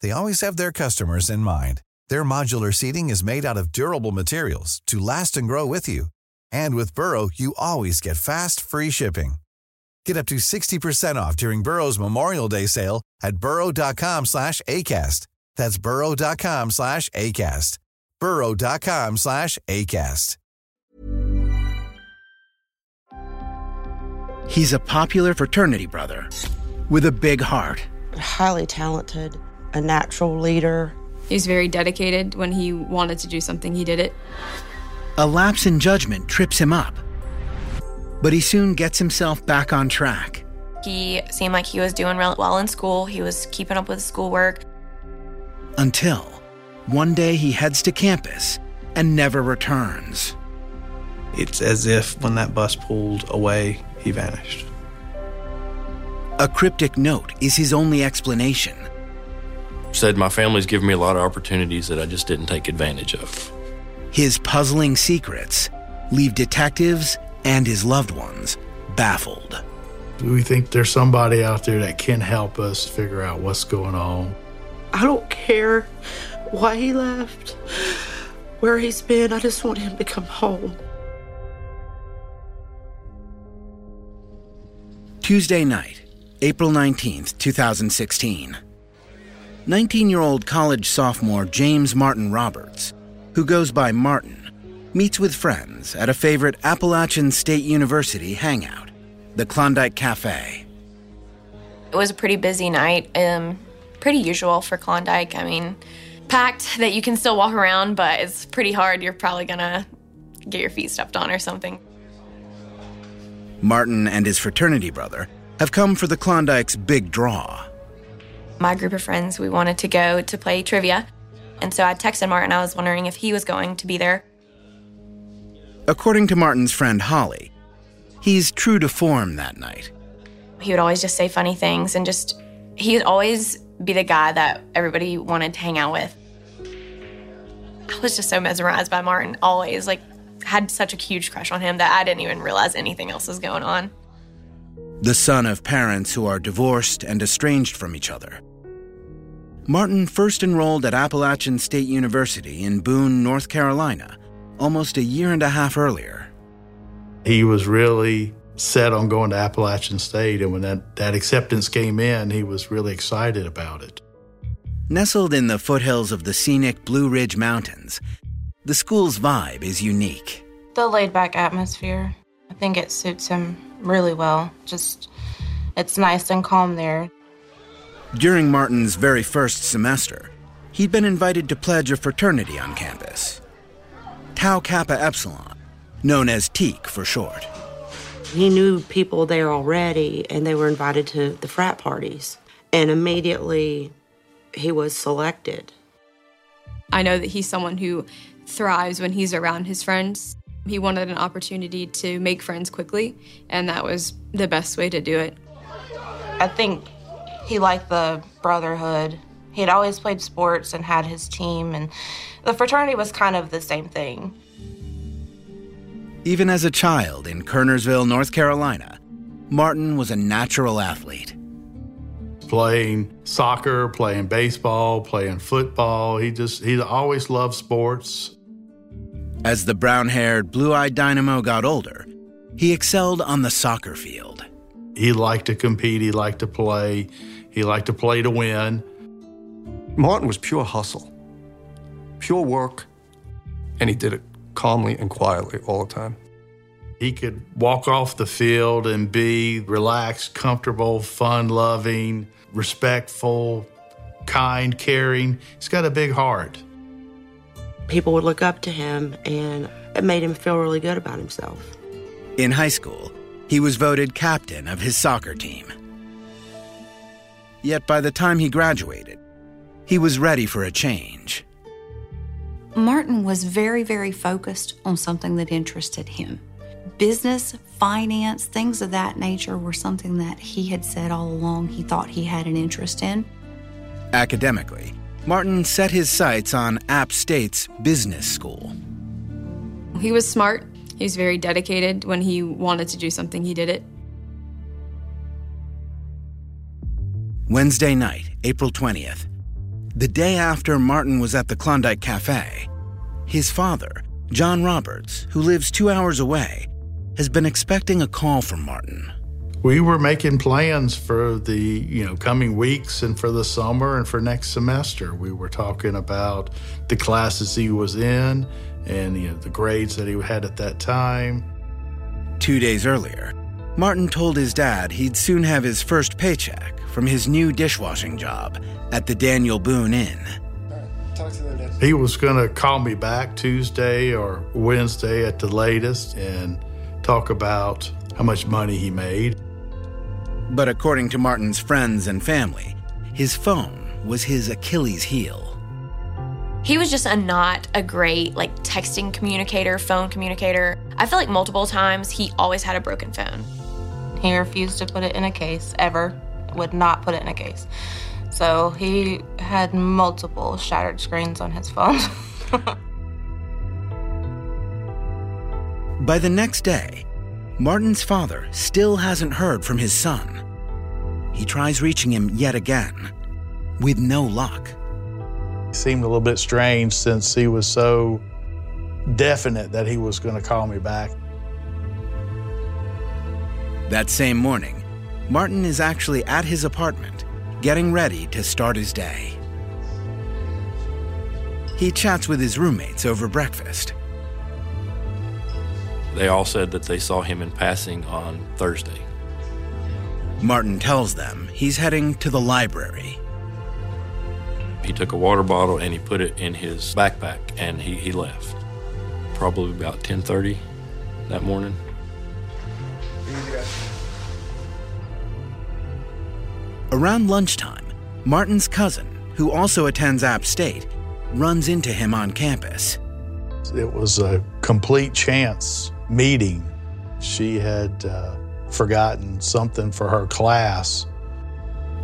they always have their customers in mind. Their modular seating is made out of durable materials to last and grow with you. And with Burrow, you always get fast, free shipping. Get up to 60% off during Burrow's Memorial Day sale at burrow.com/ACAST. That's burrow.com/ACAST. burrow.com/ACAST. He's a popular fraternity brother with a big heart. Highly talented, a natural leader. He was very dedicated. When he wanted to do something, he did it. A lapse in judgment trips him up, but he soon gets himself back on track. He seemed like he was doing real well in school. He was keeping up with schoolwork. Until one day he heads to campus and never returns. It's as if when that bus pulled away, he vanished. A cryptic note is his only explanation. Said, my family's given me a lot of opportunities that I just didn't take advantage of. His puzzling secrets leave detectives and his loved ones baffled. We think there's somebody out there that can help us figure out what's going on. I don't care why he left, where he's been. I just want him to come home. Tuesday night, April 19th, 2016. 19-year-old college sophomore James Martin Roberts, who goes by Martin, meets with friends at a favorite Appalachian State University hangout, the Klondike Cafe. It was a pretty busy night, pretty usual for Klondike. I mean, packed that you can still walk around, but it's pretty hard. You're probably going to get your feet stepped on or something. Martin and his fraternity brother have come for the Klondike's big draw. My group of friends, we wanted to go to play trivia, and so I texted Martin. I was wondering if he was going to be there. According to Martin's friend Holly, he's true to form that night. He would always just say funny things, and he would always be the guy that everybody wanted to hang out with. I was just so mesmerized by Martin, always, had such a huge crush on him that I didn't even realize anything else was going on. The son of parents who are divorced and estranged from each other, Martin first enrolled at Appalachian State University in Boone, North Carolina, almost a year and a half earlier. He was really set on going to Appalachian State, and when that acceptance came in, he was really excited about it. Nestled in the foothills of the scenic Blue Ridge Mountains, the school's vibe is unique. The laid-back atmosphere, I think it suits him really well. It's nice and calm there. During Martin's very first semester, he'd been invited to pledge a fraternity on campus, Tau Kappa Epsilon, known as TEEK for short. He knew people there already, and they were invited to the frat parties. And immediately, he was selected. I know that he's someone who thrives when he's around his friends. He wanted an opportunity to make friends quickly, and that was the best way to do it. I think he liked the brotherhood. He had always played sports and had his team, and the fraternity was kind of the same thing. Even as a child in Kernersville, North Carolina, Martin was a natural athlete. Playing soccer, playing baseball, playing football. He always loved sports. As the brown-haired, blue-eyed dynamo got older, he excelled on the soccer field. He liked to compete. He liked to play. He liked to play to win. Martin was pure hustle, pure work, and he did it calmly and quietly all the time. He could walk off the field and be relaxed, comfortable, fun-loving, respectful, kind, caring. He's got a big heart. People would look up to him, and it made him feel really good about himself. In high school, he was voted captain of his soccer team. Yet by the time he graduated, he was ready for a change. Martin was very, very focused on something that interested him. Business, finance, things of that nature were something that he had said all along he thought he had an interest in. Academically, Martin set his sights on App State's business school. He was smart. He was very dedicated. When he wanted to do something, he did it. Wednesday night, April 20th, the day after Martin was at the Klondike Cafe, his father, John Roberts, who lives 2 hours away, has been expecting a call from Martin. We were making plans for the coming weeks and for the summer and for next semester. We were talking about the classes he was in and the grades that he had at that time. 2 days earlier, Martin told his dad he'd soon have his first paycheck from his new dishwashing job at the Daniel Boone Inn. He was going to call me back Tuesday or Wednesday at the latest and talk about how much money he made. But according to Martin's friends and family, his phone was his Achilles heel. He was just not a great texting communicator, phone communicator. I feel like multiple times he always had a broken phone. He refused to put it in a case, ever. Would not put it in a case. So he had multiple shattered screens on his phone. By the next day, Martin's father still hasn't heard from his son. He tries reaching him yet again, with no luck. It seemed a little bit strange since he was so definite that he was going to call me back. That same morning, Martin is actually at his apartment, getting ready to start his day. He chats with his roommates over breakfast. They all said that they saw him in passing on Thursday. Martin tells them he's heading to the library. He took a water bottle and he put it in his backpack, and he left. Probably about 10:30 that morning. Around lunchtime, Martin's cousin, who also attends App State, runs into him on campus. It was a complete chance meeting. She had forgotten something for her class.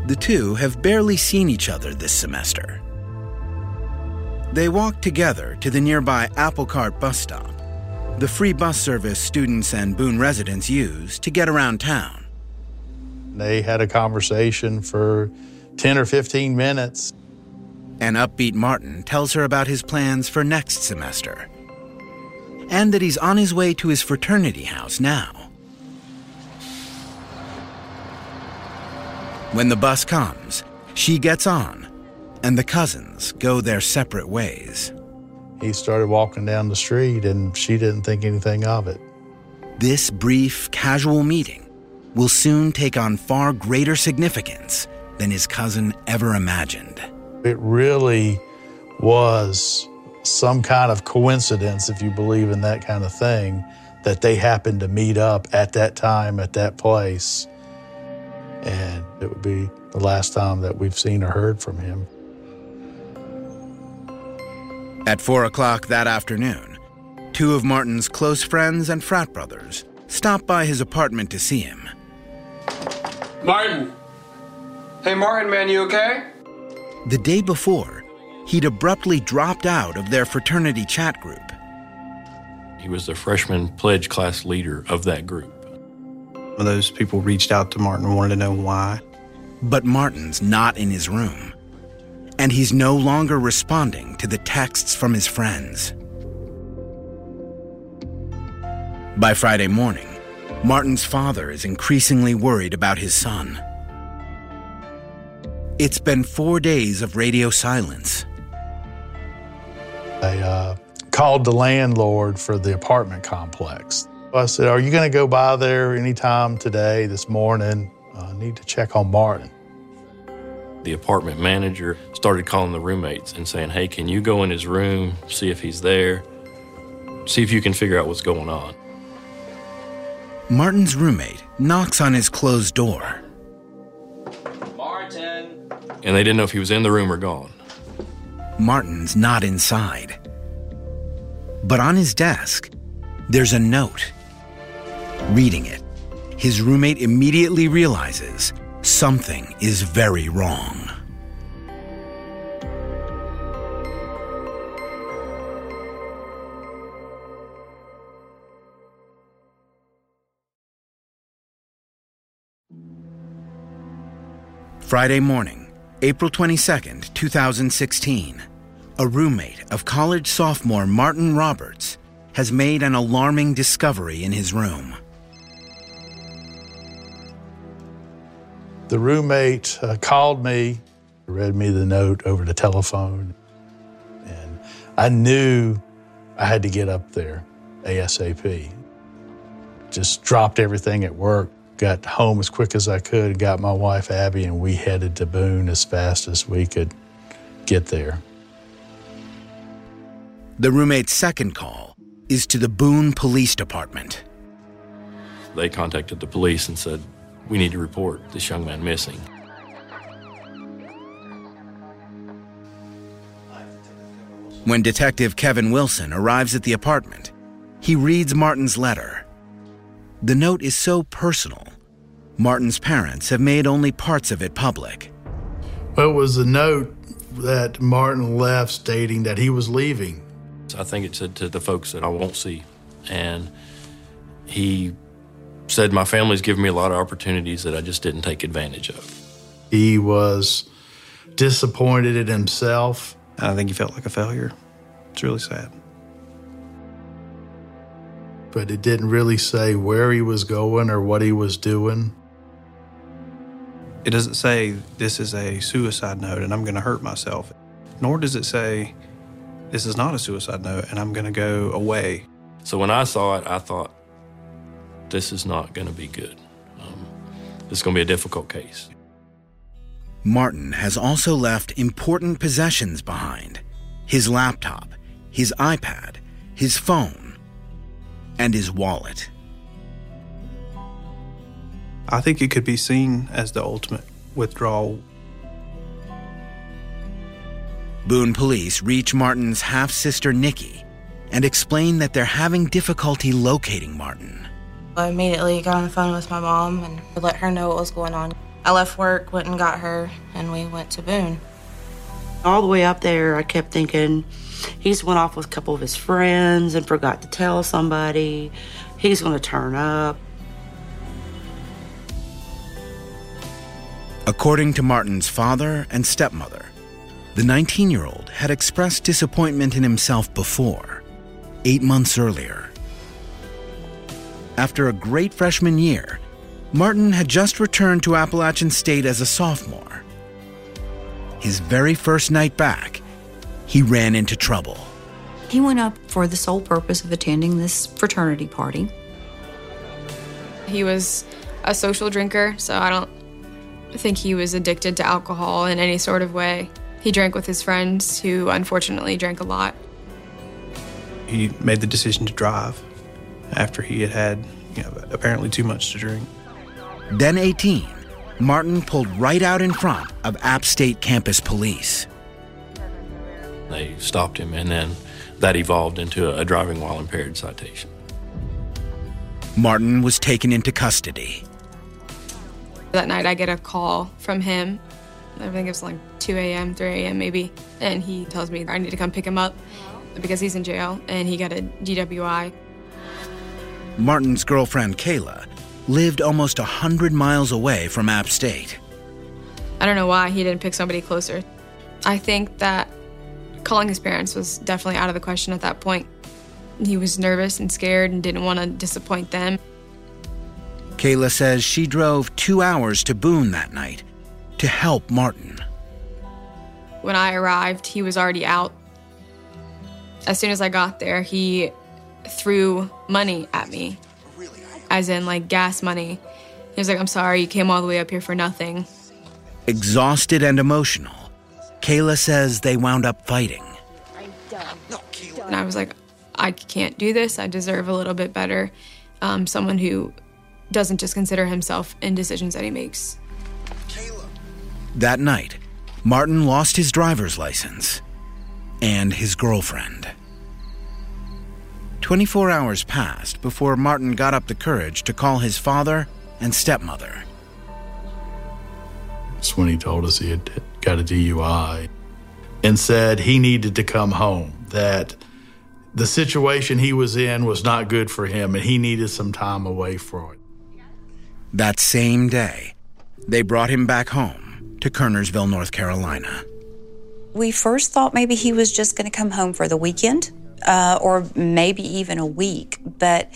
The two have barely seen each other this semester. They walk together to the nearby Applecart bus stop, the free bus service students and Boone residents use to get around town. They had a conversation for 10 or 15 minutes. An upbeat Martin tells her about his plans for next semester and that he's on his way to his fraternity house now. When the bus comes, she gets on, and the cousins go their separate ways. He started walking down the street, and she didn't think anything of it. This brief, casual meeting will soon take on far greater significance than his cousin ever imagined. It really was some kind of coincidence, if you believe in that kind of thing, that they happened to meet up at that time, at that place. And it would be the last time that we've seen or heard from him. At 4 o'clock that afternoon, two of Martin's close friends and frat brothers stopped by his apartment to see him. Martin. Hey, Martin, man, you okay? The day before, he'd abruptly dropped out of their fraternity chat group. He was the freshman pledge class leader of that group. Those people reached out to Martin and wanted to know why. But Martin's not in his room, and he's no longer responding to the texts from his friends. By Friday morning, Martin's father is increasingly worried about his son. It's been 4 days of radio silence. They called called the landlord for the apartment complex. I said, are you going to go by there anytime today, this morning? I need to check on Martin. The apartment manager started calling the roommates and saying, hey, can you go in his room, see if he's there, see if you can figure out what's going on. Martin's roommate knocks on his closed door. Martin! And they didn't know if he was in the room or gone. Martin's not inside. But on his desk, there's a note. Reading it, his roommate immediately realizes something is very wrong. Friday morning, April 22nd, 2016, a roommate of college sophomore Martin Roberts has made an alarming discovery in his room. The roommate called me, read me the note over the telephone, and I knew I had to get up there ASAP. Just dropped everything at work, got home as quick as I could, got my wife Abby, and we headed to Boone as fast as we could get there. The roommate's second call is to the Boone Police Department. They contacted the police and said, we need to report this young man missing. When Detective Kevin Wilson arrives at the apartment, he reads Martin's letter. The note is so personal, Martin's parents have made only parts of it public. Well, it was a note that Martin left stating that he was leaving. So I think it said to the folks that I won't see. And he said, my family's given me a lot of opportunities that I just didn't take advantage of. He was disappointed in himself. I think he felt like a failure. It's really sad. But it didn't really say where he was going or what he was doing. It doesn't say this is a suicide note and I'm going to hurt myself. Nor does it say this is not a suicide note and I'm going to go away. So when I saw it, I thought, this is not going to be good. This is going to be a difficult case. Martin has also left important possessions behind. His laptop, his iPad, his phone, and his wallet. I think it could be seen as the ultimate withdrawal. Boone police reach Martin's half-sister Nikki and explain that they're having difficulty locating Martin. I immediately got on the phone with my mom and let her know what was going on. I left work, went and got her, and we went to Boone. All the way up there, I kept thinking, he's went off with a couple of his friends and forgot to tell somebody. He's going to turn up. According to Martin's father and stepmother, the 19-year-old had expressed disappointment in himself before, 8 months earlier. After a great freshman year, Martin had just returned to Appalachian State as a sophomore. His very first night back, he ran into trouble. He went up for the sole purpose of attending this fraternity party. He was a social drinker, so I don't think he was addicted to alcohol in any sort of way. He drank with his friends, who unfortunately drank a lot. He made the decision to drive after he had, apparently too much to drink. Then 18, Martin pulled right out in front of App State campus police. They stopped him, and then that evolved into a driving while impaired citation. Martin was taken into custody. That night I get a call from him. I think it was like 2 a.m., 3 a.m. maybe, and he tells me I need to come pick him up because he's in jail, and he got a DWI. Martin's girlfriend, Kayla, lived almost 100 miles away from App State. I don't know why he didn't pick somebody closer. I think that calling his parents was definitely out of the question at that point. He was nervous and scared and didn't want to disappoint them. Kayla says she drove 2 hours to Boone that night to help Martin. When I arrived, he was already out. as soon as I got there, he threw money at me, as in, like, gas money. He was like, "I'm sorry, you came all the way up here for nothing." Exhausted and emotional, Kayla says they wound up fighting. I'm done. No, Kayla. And I was like, I can't do this. I deserve a little bit better. Someone who doesn't just consider himself in decisions that he makes. Kayla. That night, Martin lost his driver's license and his girlfriend. 24 hours passed before Martin got up the courage to call his father and stepmother. That's when he told us he had got a DUI and said he needed to come home, that the situation he was in was not good for him and he needed some time away for it. That same day, they brought him back home to Kernersville, North Carolina. We first thought maybe he was just going to come home for the weekend. Or maybe even a week. But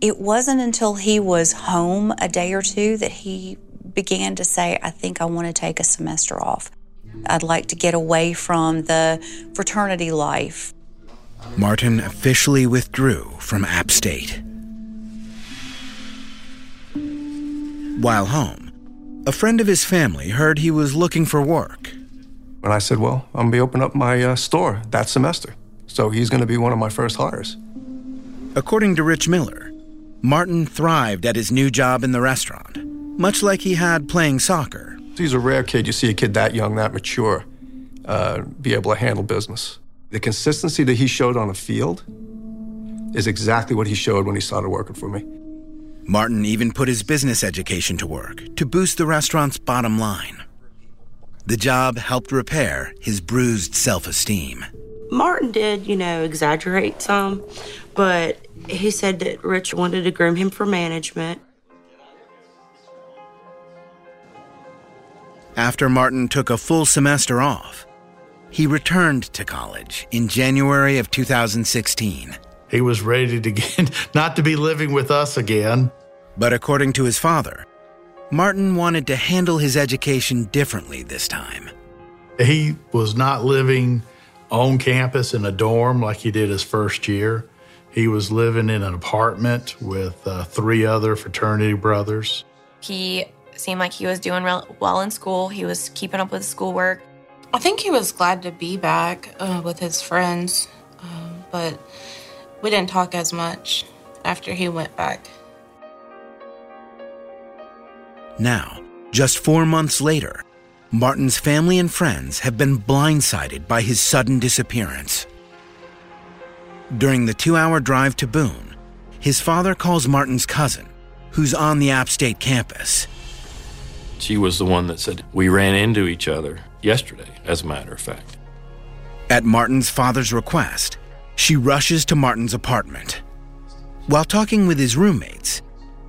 it wasn't until he was home a day or two that he began to say, "I think I want to take a semester off. I'd like to get away from the fraternity life." Martin officially withdrew from App State. While home, a friend of his family heard he was looking for work. And I said, "Well, I'm going to be opening up my store that semester. So he's going to be one of my first hires." According to Rich Miller, Martin thrived at his new job in the restaurant, much like he had playing soccer. He's a rare kid. You see a kid that young, that mature, be able to handle business. The consistency that he showed on the field is exactly what he showed when he started working for me. Martin even put his business education to work to boost the restaurant's bottom line. The job helped repair his bruised self-esteem. Martin did, exaggerate some, but he said that Rich wanted to groom him for management. After Martin took a full semester off, he returned to college in January of 2016. He was ready to not to be living with us again. But according to his father, Martin wanted to handle his education differently this time. He was not living on campus in a dorm like he did his first year. He was living in an apartment with three other fraternity brothers. He seemed like he was doing well in school. He was keeping up with schoolwork. I think he was glad to be back with his friends, but we didn't talk as much after he went back. Now, just 4 months later, Martin's family and friends have been blindsided by his sudden disappearance. During the 2-hour drive to Boone, his father calls Martin's cousin, who's on the App State campus. She was the one that said, "We ran into each other yesterday, as a matter of fact." At Martin's father's request, she rushes to Martin's apartment. While talking with his roommates,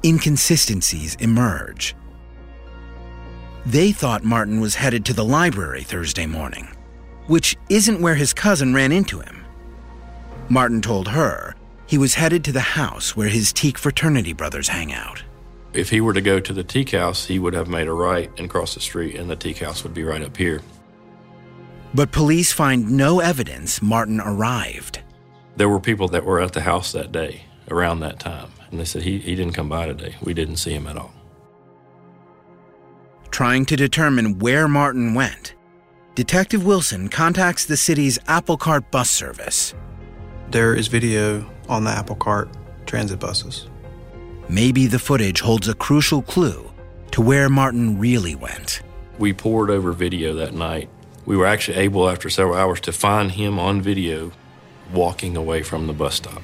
inconsistencies emerge. They thought Martin was headed to the library Thursday morning, which isn't where his cousin ran into him. Martin told her he was headed to the house where his Teak fraternity brothers hang out. If he were to go to the Teak house, he would have made a right and crossed the street, and the Teak house would be right up here. But police find no evidence Martin arrived. There were people that were at the house that day, around that time, and they said, he didn't come by today. We didn't see him at all. Trying to determine where Martin went, Detective Wilson contacts the city's Applecart bus service. There is video on the Applecart transit buses. Maybe the footage holds a crucial clue to where Martin really went. We pored over video that night. We were actually able, after several hours, to find him on video walking away from the bus stop.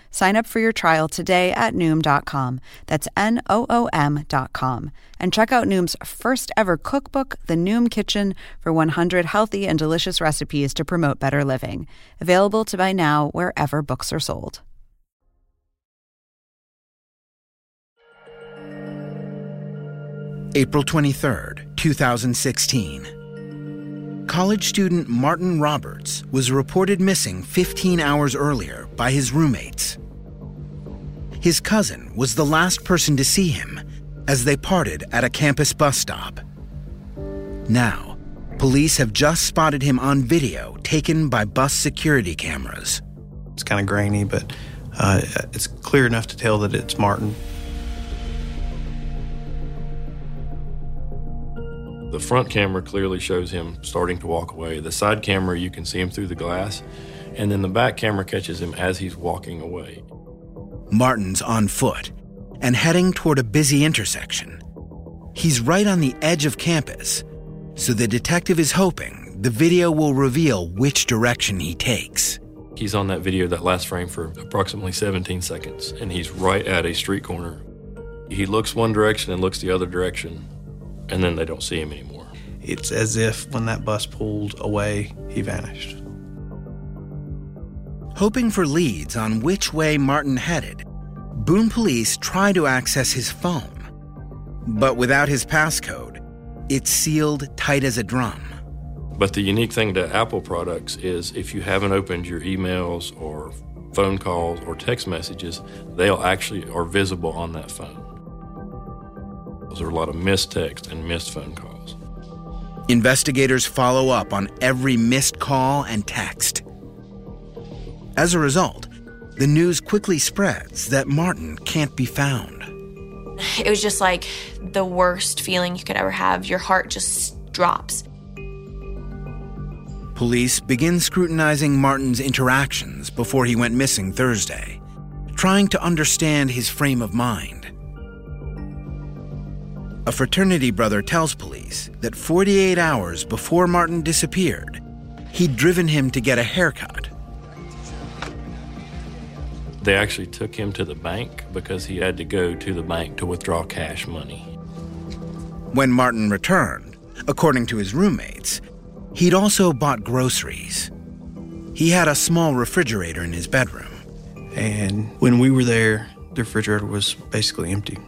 Sign up for your trial today at Noom.com. That's Noom.com. And check out Noom's first-ever cookbook, The Noom Kitchen, for 100 healthy and delicious recipes to promote better living. Available to buy now wherever books are sold. April 23rd, 2016. College student Martin Roberts was reported missing 15 hours earlier by his roommates. His cousin was the last person to see him as they parted at a campus bus stop. Now, police have just spotted him on video taken by bus security cameras. It's kind of grainy, but it's clear enough to tell that it's Martin. The front camera clearly shows him starting to walk away. The side camera, you can see him through the glass. And then the back camera catches him as he's walking away. Martin's on foot and heading toward a busy intersection. He's right on the edge of campus, so the detective is hoping the video will reveal which direction he takes. He's on that video, that last frame, for approximately 17 seconds, and he's right at a street corner. He looks one direction and looks the other direction. And then they don't see him anymore. It's as if when that bus pulled away, he vanished. Hoping for leads on which way Martin headed, Boone police try to access his phone. But without his passcode, it's sealed tight as a drum. But the unique thing to Apple products is if you haven't opened your emails or phone calls or text messages, they'll actually are visible on that phone. There are a lot of missed texts and missed phone calls. Investigators follow up on every missed call and text. As a result, the news quickly spreads that Martin can't be found. It was just like the worst feeling you could ever have. Your heart just drops. Police begin scrutinizing Martin's interactions before he went missing Thursday, trying to understand his frame of mind. A fraternity brother tells police that 48 hours before Martin disappeared, he'd driven him to get a haircut. They actually took him to the bank because he had to go to the bank to withdraw cash money. When Martin returned, according to his roommates, he'd also bought groceries. He had a small refrigerator in his bedroom. And when we were there, the refrigerator was basically empty.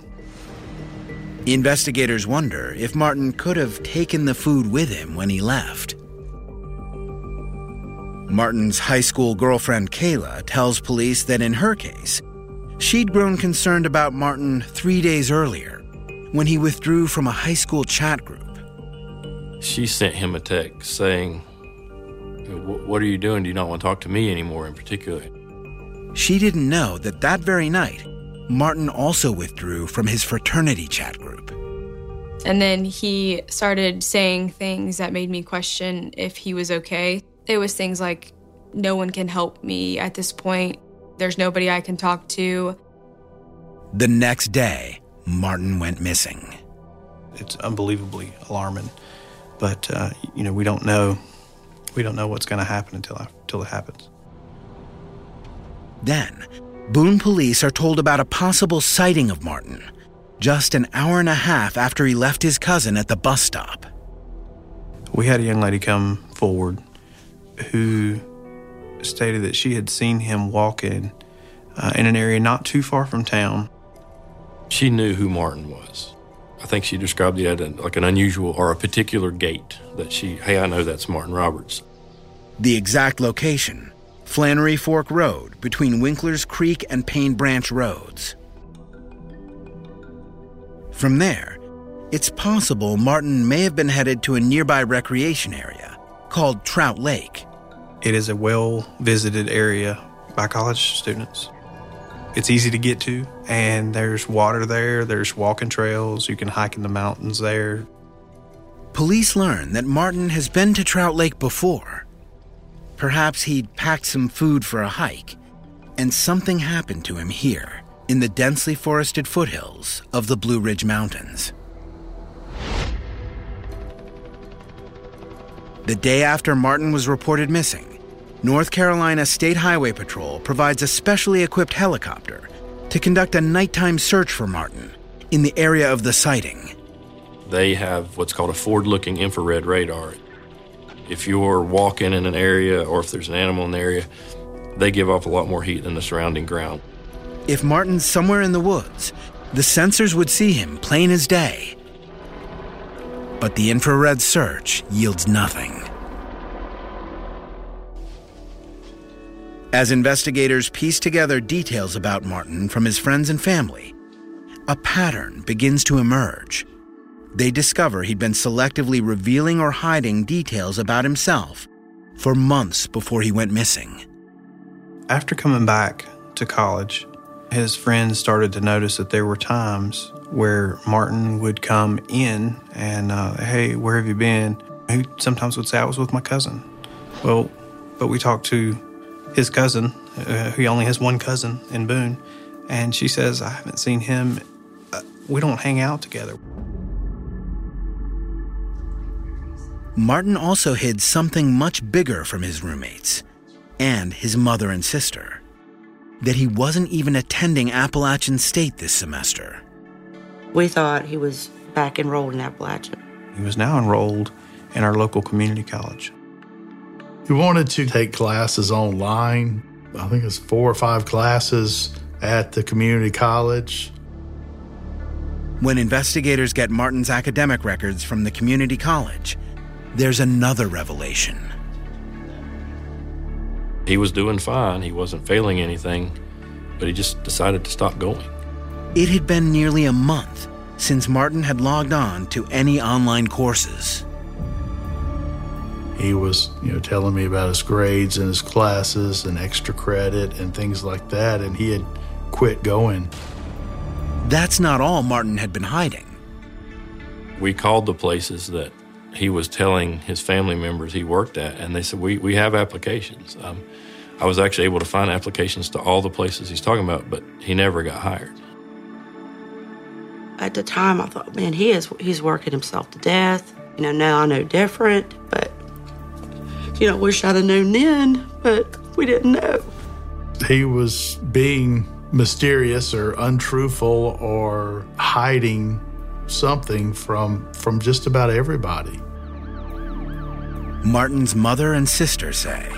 Investigators wonder if Martin could have taken the food with him when he left. Martin's high school girlfriend Kayla tells police that in her case, she'd grown concerned about Martin 3 days earlier when he withdrew from a high school chat group. She sent him a text saying, "What are you doing? Do you not want to talk to me anymore in particular?" She didn't know that that very night, Martin also withdrew from his fraternity chat group. And then he started saying things that made me question if he was okay. It was things like, no one can help me at this point. There's nobody I can talk to. The next day, Martin went missing. It's unbelievably alarming, but we don't know what's going to happen until it happens. Then, Boone police are told about a possible sighting of Martin, just an hour and a half after he left his cousin at the bus stop. We had a young lady come forward who stated that she had seen him walking in an area not too far from town. She knew who Martin was. I think she described it as like an unusual or a particular gait that she, hey, I know that's Martin Roberts. The exact location, Flannery Fork Road, between Winkler's Creek and Payne Branch Roads. From there, it's possible Martin may have been headed to a nearby recreation area called Trout Lake. It is a well-visited area by college students. It's easy to get to, and there's water there, there's walking trails, you can hike in the mountains there. Police learn that Martin has been to Trout Lake before. Perhaps he'd packed some food for a hike, and something happened to him here, in the densely forested foothills of the Blue Ridge Mountains. The day after Martin was reported missing, North Carolina State Highway Patrol provides a specially equipped helicopter to conduct a nighttime search for Martin in the area of the sighting. They have what's called a forward-looking infrared radar. If you're walking in an area or if there's an animal in the area, they give off a lot more heat than the surrounding ground. If Martin's somewhere in the woods, the sensors would see him plain as day. But the infrared search yields nothing. As investigators piece together details about Martin from his friends and family, a pattern begins to emerge. They discover he'd been selectively revealing or hiding details about himself for months before he went missing. After coming back to college, his friends started to notice that there were times where Martin would come in and, hey, where have you been? He sometimes would say, I was with my cousin. Well, but we talked to his cousin, who only has one cousin in Boone, and she says, I haven't seen him. We don't hang out together. Martin also hid something much bigger from his roommates and his mother and sister. That he wasn't even attending Appalachian State this semester. We thought he was back enrolled in Appalachian. He was now enrolled in our local community college. He wanted to take classes online. I think it's 4 or 5 classes at the community college. When investigators get Martin's academic records from the community college, there's another revelation. He was doing fine, he wasn't failing anything, but he just decided to stop going. It had been nearly a month since Martin had logged on to any online courses. He was, telling me about his grades and his classes and extra credit and things like that, and he had quit going. That's not all Martin had been hiding. We called the places that he was telling his family members he worked at, and they said, we have applications. I was actually able to find applications to all the places he's talking about, but he never got hired. At the time, I thought, man, he's working himself to death. Now I know different, but, wish I'd have known then, but we didn't know. He was being mysterious or untruthful or hiding something from just about everybody. Martin's mother and sister say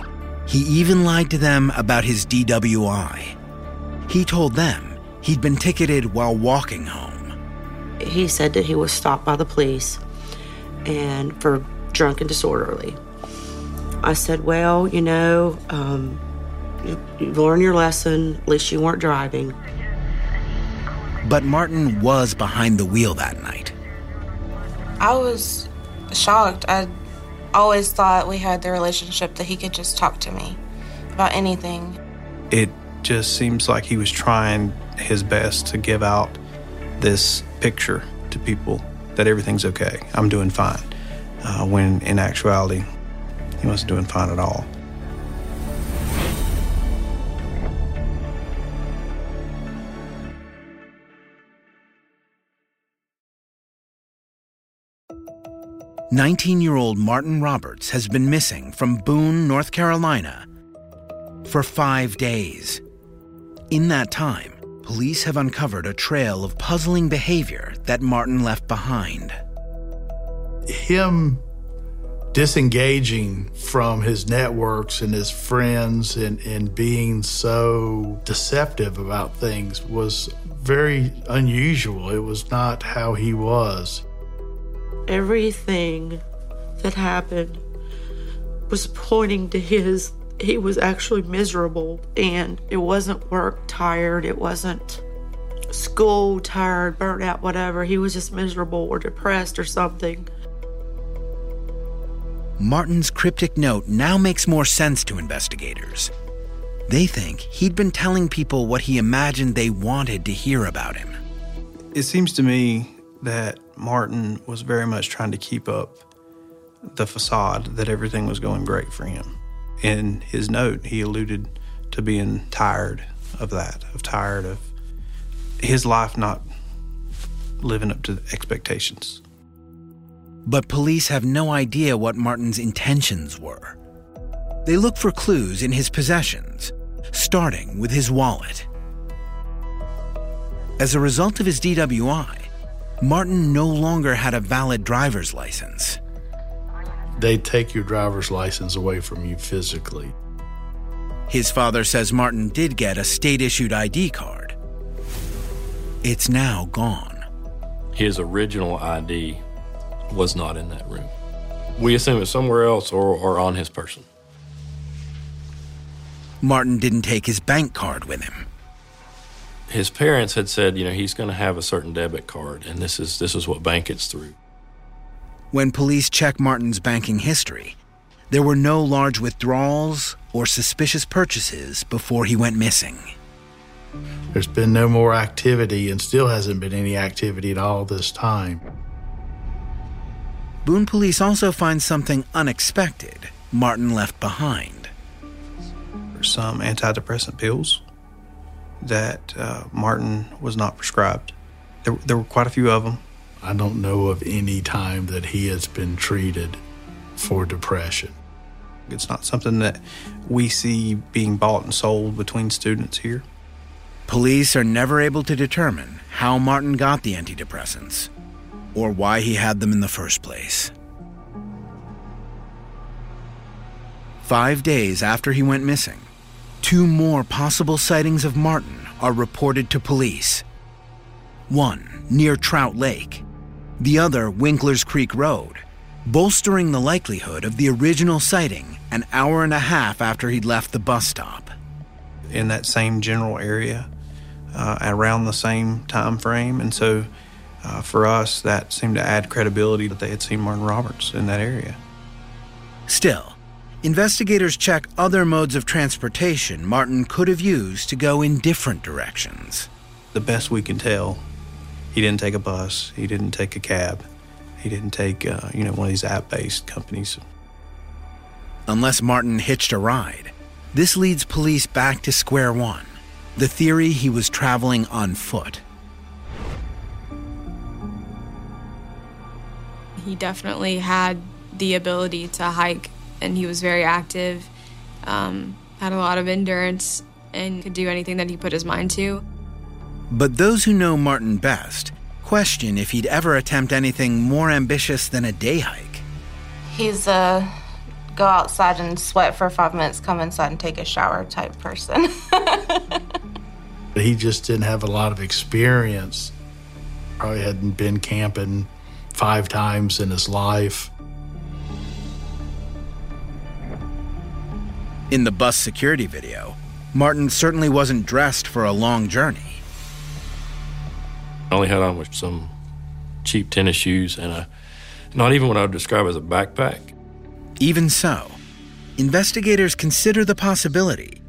he even lied to them about his DWI. He told them he'd been ticketed while walking home. He said that he was stopped by the police and for drunk and disorderly. I said, well, you learn your lesson, at least you weren't driving. But Martin was behind the wheel that night. I was shocked. I always thought we had the relationship that he could just talk to me about anything. It just seems like he was trying his best to give out this picture to people that everything's okay, I'm doing fine, when in actuality, he wasn't doing fine at all.19-year-old Martin Roberts has been missing from Boone, North Carolina, for 5 days. In that time, police have uncovered a trail of puzzling behavior that Martin left behind. Him disengaging from his networks and his friends and being so deceptive about things was very unusual. It was not how he was. Everything that happened was pointing to his. He was actually miserable, and it wasn't work tired, it wasn't school tired, burnout, whatever. He was just miserable or depressed or something. Martin's cryptic note now makes more sense to investigators. They think he'd been telling people what he imagined they wanted to hear about him. It seems to me that Martin was very much trying to keep up the facade that everything was going great for him. In his note, he alluded to being tired of that, tired of his life not living up to the expectations. But police have no idea what Martin's intentions were. They look for clues in his possessions, starting with his wallet. As a result of his DWI, Martin no longer had a valid driver's license. They take your driver's license away from you physically. His father says Martin did get a state-issued ID card. It's now gone. His original ID was not in that room. We assume it's somewhere else or on his person. Martin didn't take his bank card with him. His parents had said, he's going to have a certain debit card, and this is what bank it's through. When police check Martin's banking history, there were no large withdrawals or suspicious purchases before he went missing. There's been no more activity, and still hasn't been any activity at all this time. Boone police also find something unexpected Martin left behind. There's some antidepressant pills that Martin was not prescribed. There were quite a few of them. I don't know of any time that he has been treated for depression. It's not something that we see being bought and sold between students here. Police are never able to determine how Martin got the antidepressants or why he had them in the first place. 5 days after he went missing, 2 more possible sightings of Martin are reported to police. One near Trout Lake, the other Winkler's Creek Road, bolstering the likelihood of the original sighting an hour and a half after he'd left the bus stop. In that same general area, around the same time frame, and so for us, that seemed to add credibility that they had seen Martin Roberts in that area. Still, investigators check other modes of transportation Martin could have used to go in different directions. The best we can tell, he didn't take a bus, he didn't take a cab, he didn't take, one of these app-based companies. Unless Martin hitched a ride, this leads police back to square one, the theory he was traveling on foot. He definitely had the ability to hike, and he was very active, had a lot of endurance, and could do anything that he put his mind to. But those who know Martin best question if he'd ever attempt anything more ambitious than a day hike. He's a go outside and sweat for 5 minutes, come inside and take a shower type person. He just didn't have a lot of experience. Probably hadn't been camping 5 times in his life. In the bus security video, Martin certainly wasn't dressed for a long journey. I only had on some cheap tennis shoes and not even what I would describe as a backpack. Even so, investigators consider the possibility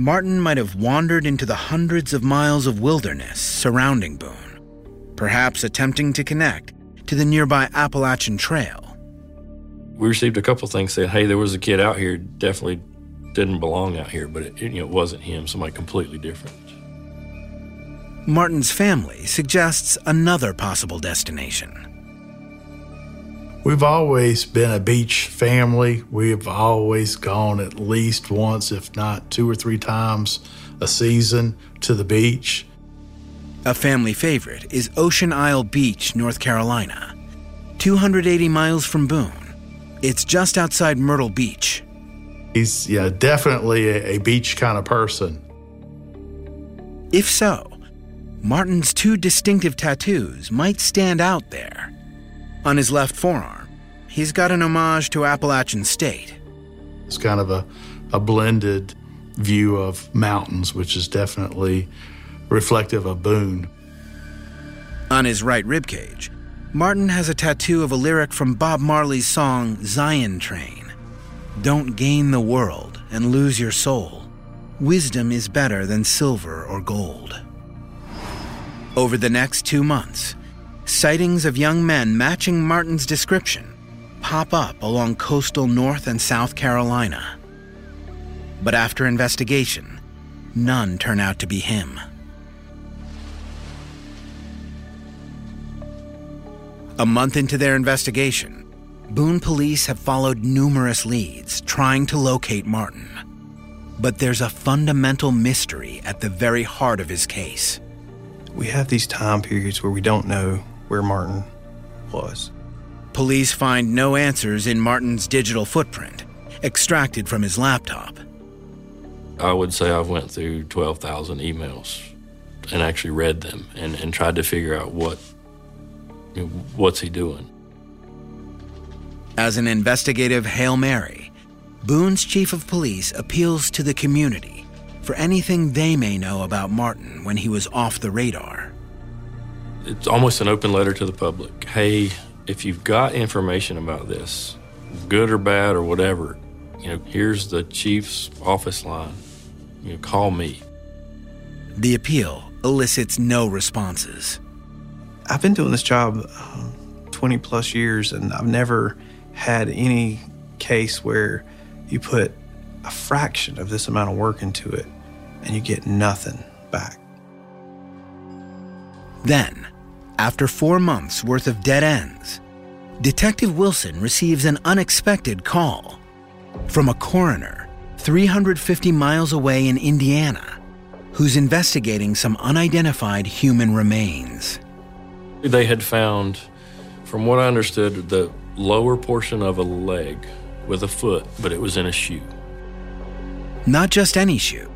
Martin might have wandered into the hundreds of miles of wilderness surrounding Boone, perhaps attempting to connect to the nearby Appalachian Trail. We received a couple things saying, hey, there was a kid out here, definitely didn't belong out here, but it wasn't him, somebody completely different. Martin's family suggests another possible destination. We've always been a beach family. We've always gone at least once, if not 2 or 3 times a season, to the beach. A family favorite is Ocean Isle Beach, North Carolina, 280 miles from Boone. It's just outside Myrtle Beach. He's definitely a beach kind of person. If so, Martin's 2 distinctive tattoos might stand out there. On his left forearm, he's got an homage to Appalachian State. It's kind of a blended view of mountains, which is definitely reflective of Boone. On his right ribcage, Martin has a tattoo of a lyric from Bob Marley's song Zion Train. Don't gain the world and lose your soul. Wisdom is better than silver or gold. Over the next 2 months, sightings of young men matching Martin's description pop up along coastal North and South Carolina. But after investigation, none turn out to be him. A month into their investigation, Boone police have followed numerous leads trying to locate Martin. But there's a fundamental mystery at the very heart of his case. We have these time periods where we don't know where Martin was. Police find no answers in Martin's digital footprint, extracted from his laptop. I would say I went through 12,000 emails and actually read them and tried to figure out what's he doing. As an investigative Hail Mary, Boone's chief of police appeals to the community for anything they may know about Martin when he was off the radar. It's almost an open letter to the public. Hey, if you've got information about this, good or bad or whatever, here's the chief's office line. Call me. The appeal elicits no responses. I've been doing this job 20 plus years, and I've never had any case where you put a fraction of this amount of work into it, and you get nothing back. Then, after 4 months' worth of dead ends, Detective Wilson receives an unexpected call from a coroner 350 miles away in Indiana who's investigating some unidentified human remains. They had found, from what I understood, the lower portion of a leg with a foot, but it was in a shoe. Not just any shoe,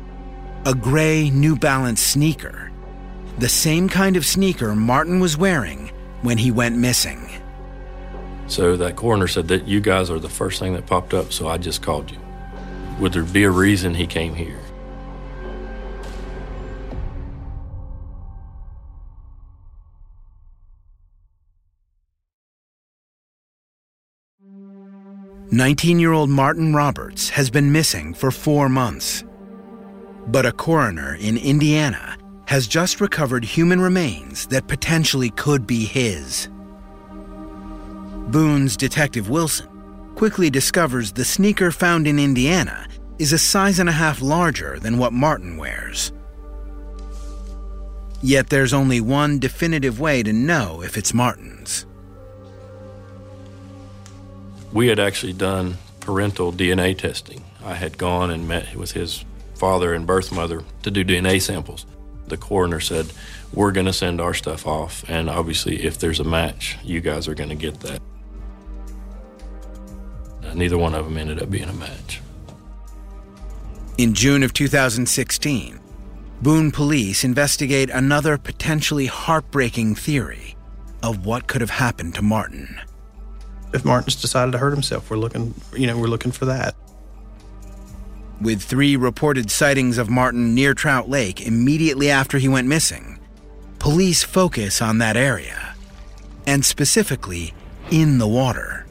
a gray New Balance sneaker. The same kind of sneaker Martin was wearing when he went missing. So that coroner said that you guys are the first thing that popped up, so I just called you. Would there be a reason he came here?19-year-old Martin Roberts has been missing for 4 months. But a coroner in Indiana has just recovered human remains that potentially could be his. Boone's Detective Wilson quickly discovers the sneaker found in Indiana is a size and a half larger than what Martin wears. Yet there's only one definitive way to know if it's Martin's. We had actually done parental DNA testing. I had gone and met with his father and birth mother to do DNA samples. The coroner said, we're going to send our stuff off, and obviously if there's a match, you guys are going to get that. Neither one of them ended up being a match. In June of 2016, Boone police investigate another potentially heartbreaking theory of what could have happened to Martin. If Martin's decided to hurt himself, we're looking for that. With 3 reported sightings of Martin near Trout Lake immediately after he went missing, police focus on that area, and specifically in the water.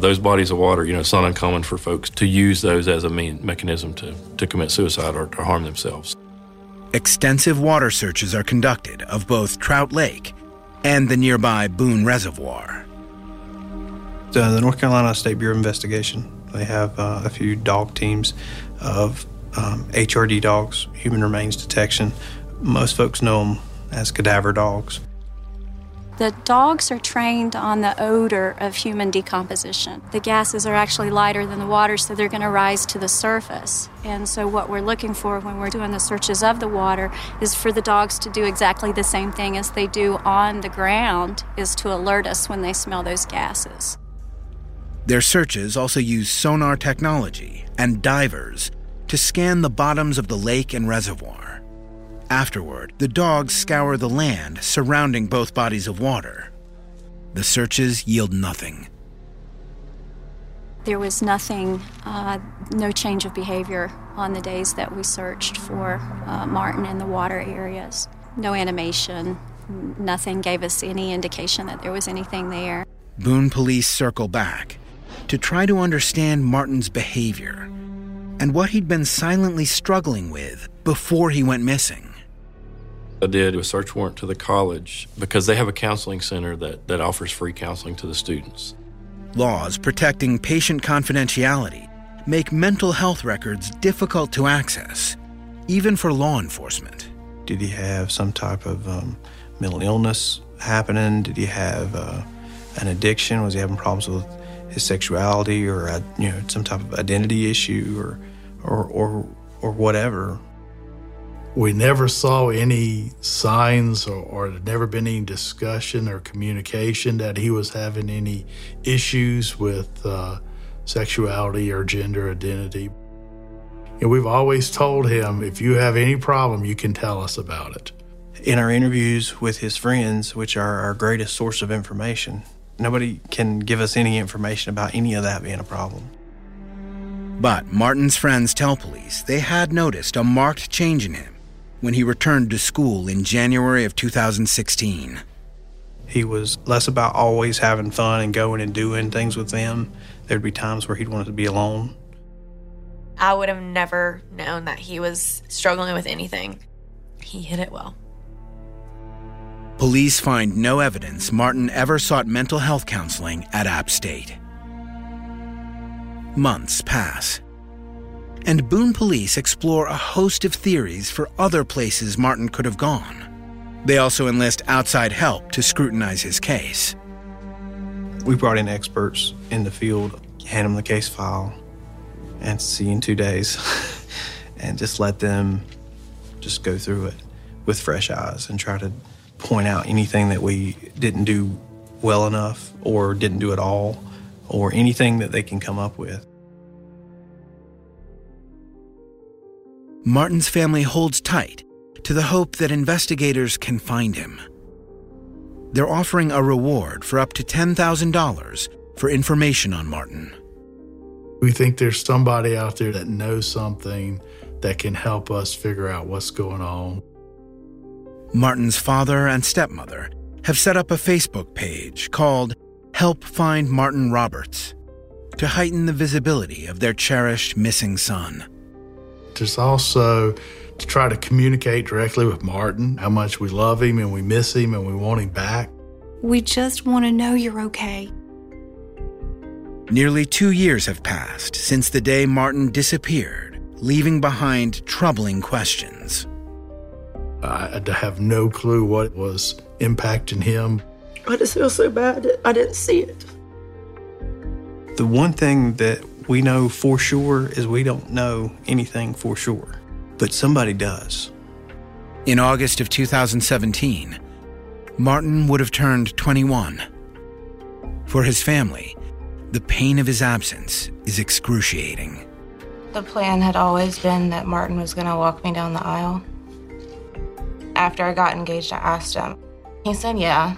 Those bodies of water, you know, it's not uncommon for folks to use those as a mechanism to commit suicide or to harm themselves. Extensive water searches are conducted of both Trout Lake and the nearby Boone Reservoir. The North Carolina State Bureau of Investigation, they have a few dog teams of HRD dogs, human remains detection. Most folks know them as cadaver dogs. The dogs are trained on the odor of human decomposition. The gases are actually lighter than the water, so they're going to rise to the surface. And so what we're looking for when we're doing the searches of the water is for the dogs to do exactly the same thing as they do on the ground, is to alert us when they smell those gases. Their searches also use sonar technology and divers to scan the bottoms of the lake and reservoir. Afterward, the dogs scour the land surrounding both bodies of water. The searches yield nothing. There was nothing, no change of behavior on the days that we searched for Martin in the water areas. No animation, nothing gave us any indication that there was anything there. Boone police circle back to try to understand Martin's behavior and what he'd been silently struggling with before he went missing. I did a search warrant to the college because they have a counseling center that offers free counseling to the students. Laws protecting patient confidentiality make mental health records difficult to access, even for law enforcement. Did he have some type of mental illness happening? Did he have an addiction? Was he having problems with his sexuality or, you know, some type of identity issue or whatever? We never saw any signs or there'd never been any discussion or communication that he was having any issues with sexuality or gender identity. And we've always told him, if you have any problem, you can tell us about it. In our interviews with his friends, which are our greatest source of information, nobody can give us any information about any of that being a problem. But Martin's friends tell police they had noticed a marked change in him when he returned to school in January of 2016. He was less about always having fun and going and doing things with them. There'd be times where he'd want to be alone. I would have never known that he was struggling with anything. He hid it well. Police find no evidence Martin ever sought mental health counseling at App State. Months pass, and Boone police explore a host of theories for other places Martin could have gone. They also enlist outside help to scrutinize his case. We brought in experts in the field, hand them the case file, and see in 2 days, and just let them just go through it with fresh eyes and try to point out anything that we didn't do well enough or didn't do at all or anything that they can come up with. Martin's family holds tight to the hope that investigators can find him. They're offering a reward for up to $10,000 for information on Martin. We think there's somebody out there that knows something that can help us figure out what's going on. Martin's father and stepmother have set up a Facebook page called Help Find Martin Roberts to heighten the visibility of their cherished missing son. There's also to try to communicate directly with Martin, how much we love him and we miss him and we want him back. We just want to know you're okay. Nearly 2 years have passed since the day Martin disappeared, leaving behind troubling questions. I have no clue what was impacting him. I just feel so bad I didn't see it. The one thing that we know for sure is we don't know anything for sure, but somebody does. In August of 2017, Martin would have turned 21. For his family, the pain of his absence is excruciating. The plan had always been that Martin was going to walk me down the aisle. After I got engaged, I asked him. He said, yeah.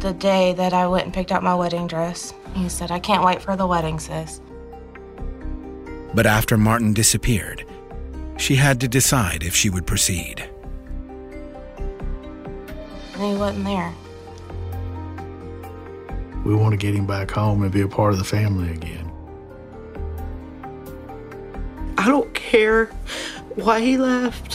The day that I went and picked out my wedding dress, he said, I can't wait for the wedding, sis. But after Martin disappeared, she had to decide if she would proceed. And he wasn't there. We want to get him back home and be a part of the family again. I don't care why he left,